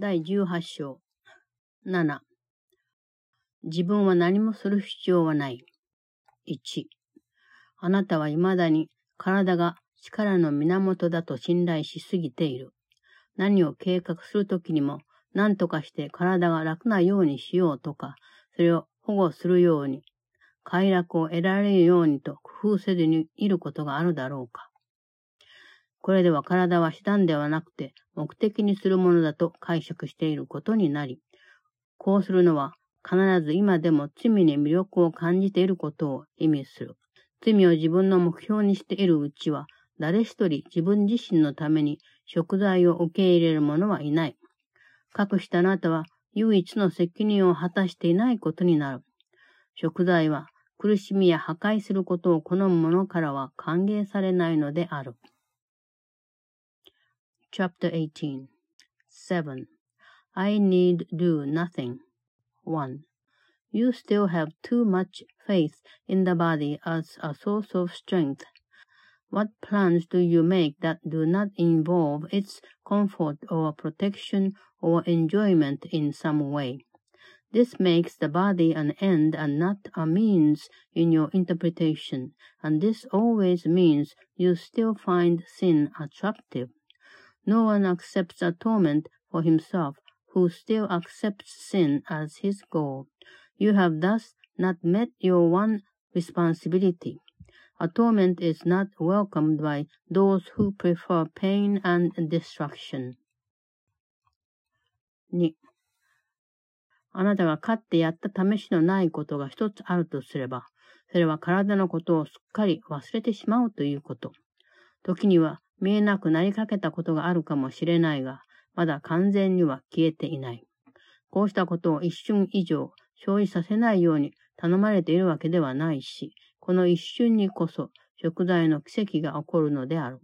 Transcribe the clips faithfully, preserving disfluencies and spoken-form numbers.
だいじゅうはち章なな自分は何もする必要はない。いちあなたはいまだに体が力の源だと信頼しすぎている。何を計画するときにも何とかして体が楽なようにしようとか、それを保護するように、快楽を得られるようにと工夫せずにいることがあるだろうか。これでは体は手段ではなくて目的にするものだと解釈していることになり、こうするのは必ず今でも罪に魅力を感じていることを意味する。罪を自分の目標にしているうちは、誰一人自分自身のために贖罪を受け入れる者はいない。かくしてあなたは唯一の責任を果たしていないことになる。贖罪は苦しみや破壊することを好む者からは歓迎されないのである。Chapter eighteen. seven. I need do nothing. one. You still have too much faith in the body as a source of strength. What plans do you make that do not involve its comfort or protection or enjoyment in some way? This makes the body an end and not a means in your interpretation, and this always means you still find sin attractive.No one accepts atonement for himself who still accepts sin as his goal. You have thus not met your one responsibility. Atonement is not welcomed by those who prefer pain and destruction. に. あなたが勝ってやった試しのないことが一つあるとすれば、それは体のことをすっかり忘れてしまうということ。時には、見えなくなりかけたことがあるかもしれないが、まだ完全には消えていない。こうしたことを一瞬以上生じさせないように頼まれているわけではないし、この一瞬にこそ贖罪の奇跡が起こるのである。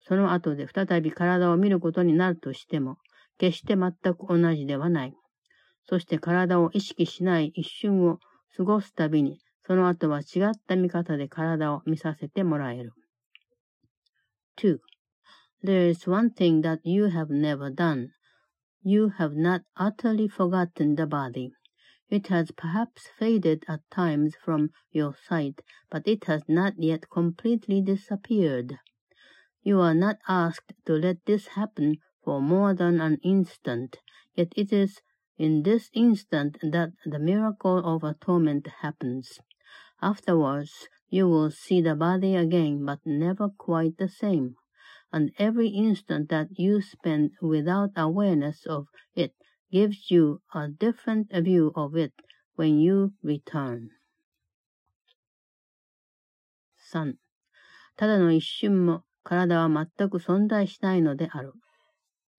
その後で再び体を見ることになるとしても、決して全く同じではない。そして体を意識しない一瞬を過ごすたびに、その後は違った見方で体を見させてもらえる。two. There is one thing that you have never done. You have not utterly forgotten the body. It has perhaps faded at times from your sight, but it has not yet completely disappeared. You are not asked to let this happen for more than an instant, yet it is in this instant that the miracle of atonement happens. Afterwards,You will see the body again, but never quite the same. And every instant that you spend without awareness of it gives you a different view of it when you return. さん. ただの一瞬も体は全く存在しないのである。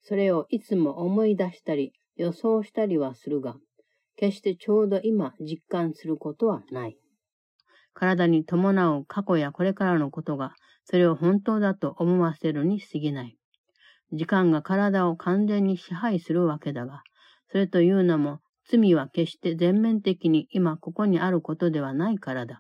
それをいつも思い出したり予想したりはするが、決してちょうど今実感することはない。体に伴う過去やこれからのことが、それを本当だと思わせるに過ぎない。時間が体を完全に支配するわけだが、それというのも、罪は決して全面的に今ここにあることではないからだ。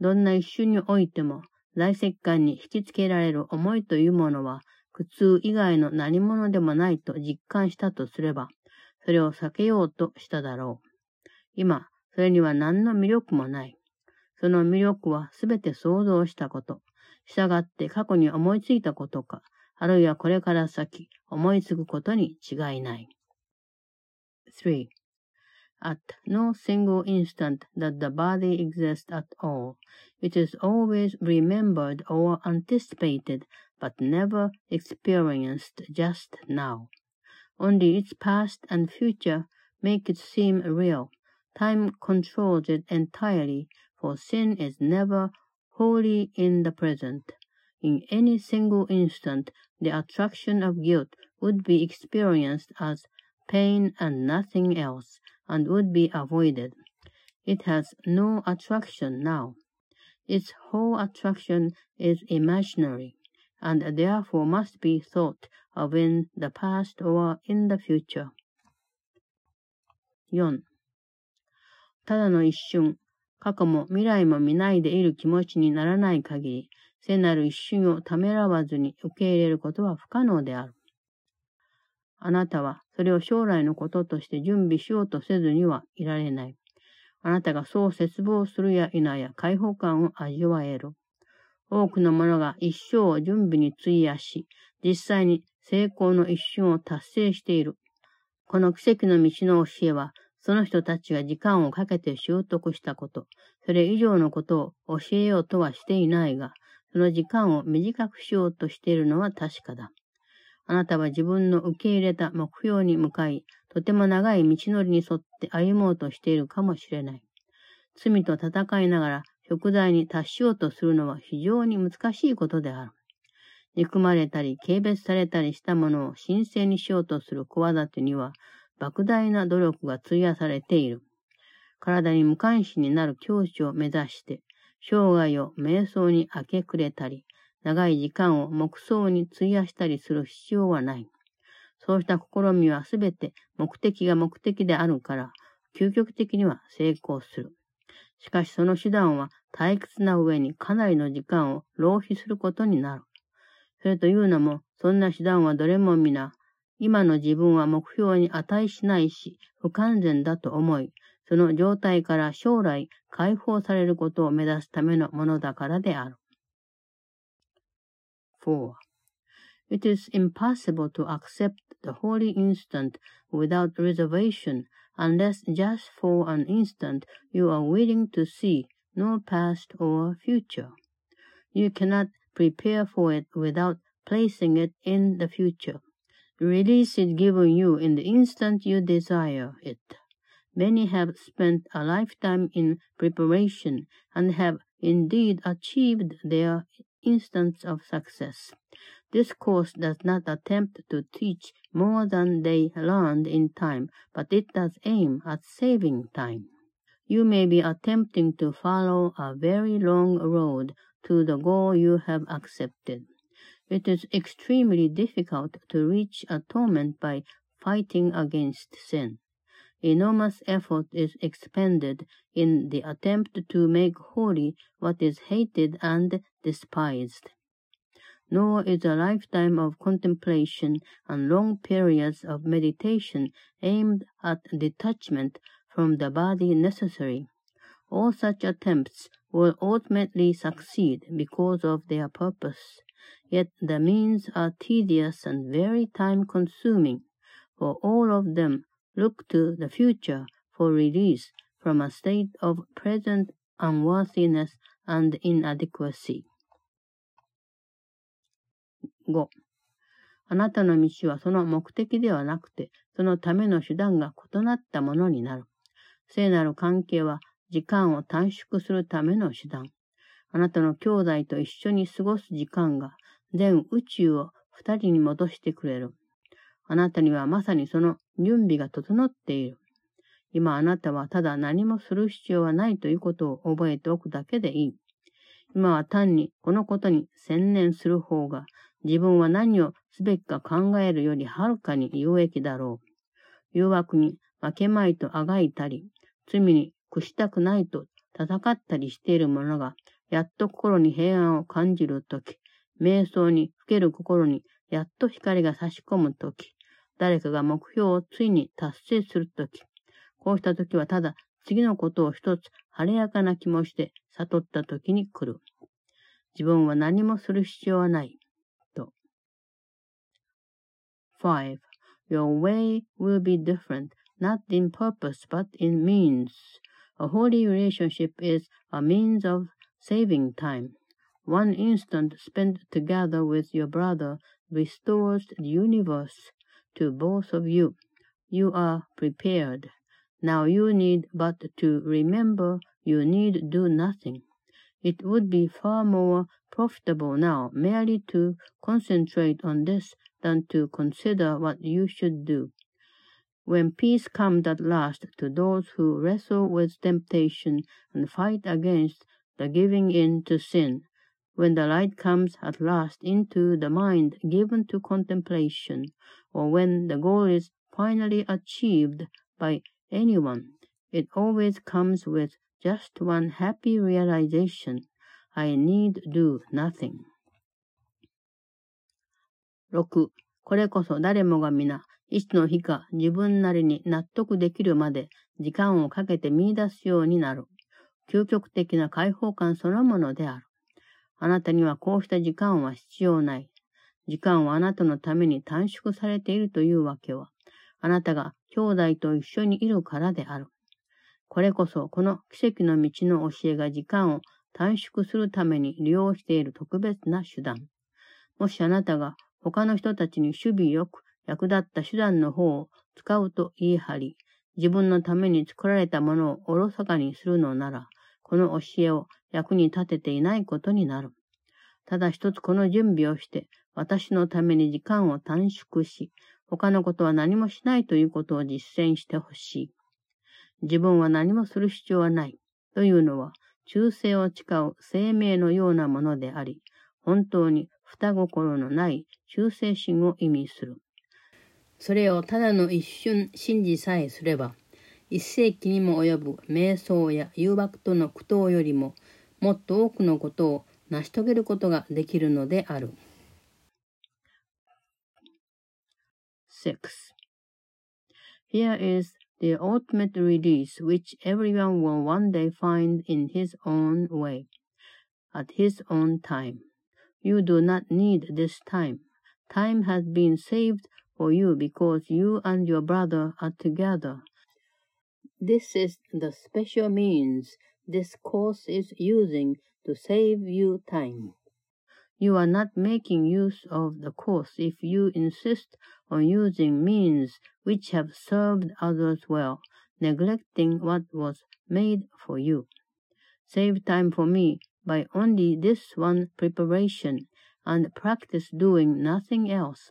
どんな一瞬においても、在籍感に引きつけられる思いというものは、苦痛以外の何者でもないと実感したとすれば、それを避けようとしただろう。今、それには何の魅力もない。その魅力はすべて想像したこと、従って過去に思いついたことか、あるいはこれから先思いつくことに違いない。three. At no single instant that the body exists at all, it is always remembered or anticipated, but never experienced just now. Only its past and future make it seem real. Time controls it entirely.For sin is never wholly in the present. In any single instant, the attraction of guilt would be experienced as pain and nothing else, and would be avoided. It has no attraction now. Its whole attraction is imaginary, and therefore must be thought of in the past or in the future. four. ただの一瞬。過去も未来も見ないでいる気持ちにならない限り、聖なる一瞬をためらわずに受け入れることは不可能である。あなたはそれを将来のこととして準備しようとせずにはいられない。あなたがそう絶望するや否や解放感を味わえる。多くの者が一生を準備に費やし、実際に成功の一瞬を達成している。この奇跡の道の教えは、その人たちが時間をかけて習得したこと、それ以上のことを教えようとはしていないが、その時間を短くしようとしているのは確かだ。あなたは自分の受け入れた目標に向かい、とても長い道のりに沿って歩もうとしているかもしれない。罪と戦いながら食材に達しようとするのは非常に難しいことである。憎まれたり軽蔑されたりしたものを神聖にしようとする企てには、莫大な努力が費やされている。体に無関心になる境地を目指して、生涯を瞑想に明け暮れたり、長い時間を黙想に費やしたりする必要はない。そうした試みはすべて目的が目的であるから、究極的には成功する。しかしその手段は退屈な上にかなりの時間を浪費することになる。それというのも、そんな手段はどれも皆、今の自分は目標に値しないし、不完全だと思い、その状態から将来解放されることを目指すためのものだからである。four. It is impossible to accept the holy instant without reservation unless just for an instant you are willing to see no past or future. You cannot prepare for it without placing it in the future. Release is given you in the instant you desire it. Many have spent a lifetime in preparation and have indeed achieved their instance of success. This course does not attempt to teach more than they learned in time, but it does aim at saving time. You may be attempting to follow a very long road to the goal you have accepted.It is extremely difficult to reach atonement by fighting against sin. Enormous effort is expended in the attempt to make holy what is hated and despised. Nor is a lifetime of contemplation and long periods of meditation aimed at detachment from the body necessary. All such attempts will ultimately succeed because of their purpose.Yet the means are tedious and very time-consuming, for all of them look to the future for release from a state of present unworthiness and inadequacy. ご. あなたの道はその目的ではなくて、そのための手段が異なったものになる。聖なる関係は時間を短縮するための手段。あなたの兄弟と一緒に過ごす時間が全宇宙を二人に戻してくれる。あなたにはまさにその準備が整っている。今あなたはただ何もする必要はないということを覚えておくだけでいい。今は単にこのことに専念する方が自分は何をすべきか考えるよりはるかに有益だろう。誘惑に負けまいとあがいたり、罪に屈したくないと戦ったりしている者がやっと心に平安を感じるとき、瞑想にふける心にやっと光が差し込むとき、誰かが目標をついに達成するとき、こうしたときはただ次のことを一つ晴れやかな気持ちで悟ったときに来る。自分は何もする必要はない、と。five. Your way will be different, not in purpose but in means. A holy relationship is a means of saving time. One instant spent together with your brother restores the universe to both of you. You are prepared. Now you need but to remember you need do nothing. It would be far more profitable now merely to concentrate on this than to consider what you should do. When peace comes at last to those who wrestle with temptation and fight against the giving in to sin, when the light comes at last into the mind given to contemplation, or when the goal is finally achieved by anyone, it always comes with just one happy realization, I need do nothing. ろく. これこそ誰もが皆いつの日か自分なりに納得できるまで時間をかけて見出すようになる。究極的な解放感そのものである。あなたにはこうした時間は必要ない。時間はあなたのために短縮されているというわけは、あなたが兄弟と一緒にいるからである。これこそこの奇跡の道の教えが時間を短縮するために利用している特別な手段。もしあなたが他の人たちに守備よく役立った手段の方を使うと言い張り、自分のために作られたものをおろそかにするのなら、この教えを役に立てていないことになる。ただ一つこの準備をして、私のために時間を短縮し、他のことは何もしないということを実践してほしい。自分は何もする必要はないというのは、忠誠を誓う生命のようなものであり、本当に二心のない忠誠心を意味する。それをただの一瞬信じさえすれば、一世紀にも及ぶ瞑想や誘惑との苦闘よりも、もっと多くのことを成し遂げることができるのである。six. Here is the ultimate release which everyone will one day find in his own way, at his own time. You do not need this time. Time has been saved for you because you and your brother are together. This is the special means this course is using to save you time.You are not making use of the course if you insist on using means which have served others well, neglecting what was made for you. Save time for me by only this one preparation, and practice doing nothing else.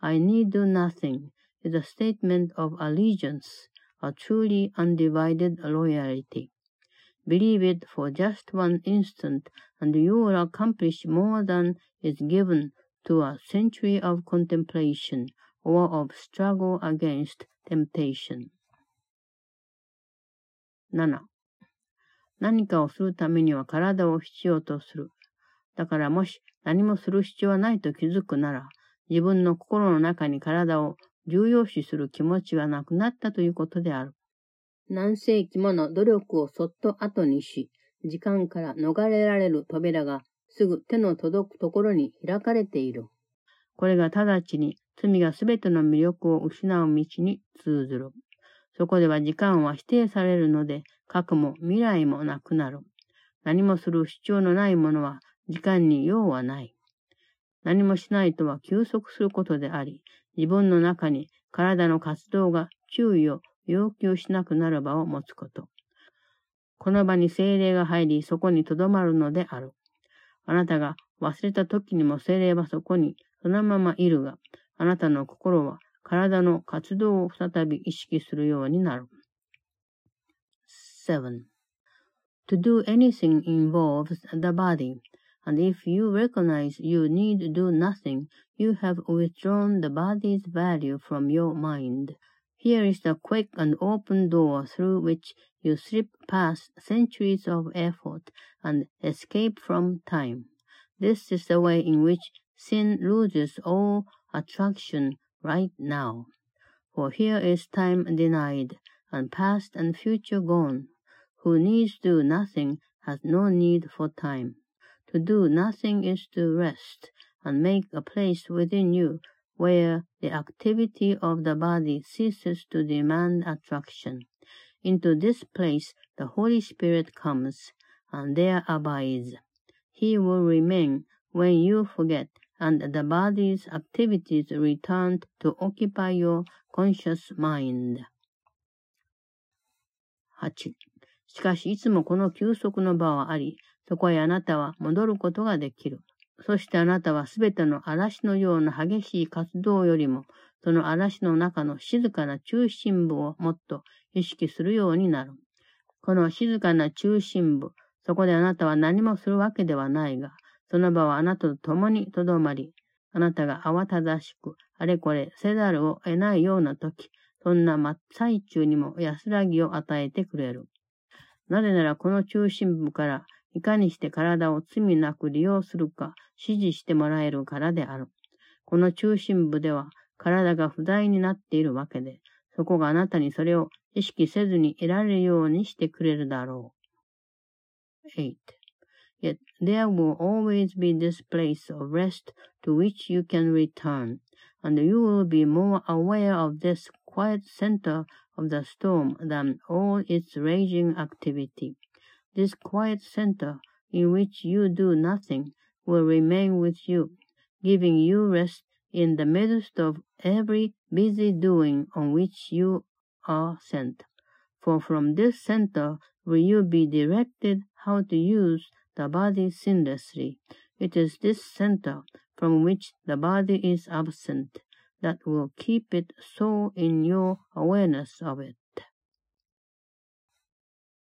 I need do nothing is a statement of allegiance, a truly undivided loyalty.Believe it for just one instant, and you will accomplish more than is given to a century of contemplation or of struggle against temptation. なな. 何かをするためには体を必要とする。だからもし何もする必要はないと気づくなら、自分の心の中に体を重要視する気持ちはなくなったということである。何世紀もの努力をそっと後にし、時間から逃れられる扉がすぐ手の届くところに開かれている。これが直ちに罪がすべての魅力を失う道に通ずる。そこでは時間は否定されるので、過去も未来もなくなる。何もする必要のないものは時間に用はない。何もしないとは休息することであり、自分の中に体の活動が注意を要求しなくなる場を持つこと。この場に精霊が入り、そこに留まるのである。あなたが忘れた時にも精霊はそこにそのままいるが、あなたの心は体の活動を再び意識するようになる。seven. To do anything involves the body, and if you recognize you need do nothing, you have withdrawn the body's value from your mind.Here is the quick and open door through which you slip past centuries of effort and escape from time. This is the way in which sin loses all attraction right now. For here is time denied, and past and future gone. Who needs to do nothing has no need for time. To do nothing is to rest and make a place within you.Where the activity of the body ceases to demand attraction. Into this place the Holy Spirit comes, and there abides. He will remain when you forget, and the body's activities return to occupy your conscious mind. はち. しかしいつもこの休息の場はあり、そこへあなたは戻ることができる。そしてあなたはすべての嵐のような激しい活動よりも、その嵐の中の静かな中心部をもっと意識するようになる。この静かな中心部、そこであなたは何もするわけではないが、その場はあなたと共にとどまり、あなたが慌ただしく、あれこれせざるを得ないような時、そんな真っ最中にも安らぎを与えてくれる。なぜならこの中心部から、いかにして体を罪なく利用するか指示してもらえるからである。この中心部では体が不在になっているわけで、そこがあなたにそれを意識せずに得られるようにしてくれるだろう。eight. Yet there will always be this place of rest to which you can return, and you will be more aware of this quiet center of the storm than all its raging activity. This quiet center in which you do nothing will remain with you, giving you rest in the midst of every busy doing on which you are sent. For from this center will you be directed how to use the body seamlessly. It is this center from which the body is absent that will keep it so in your awareness of it.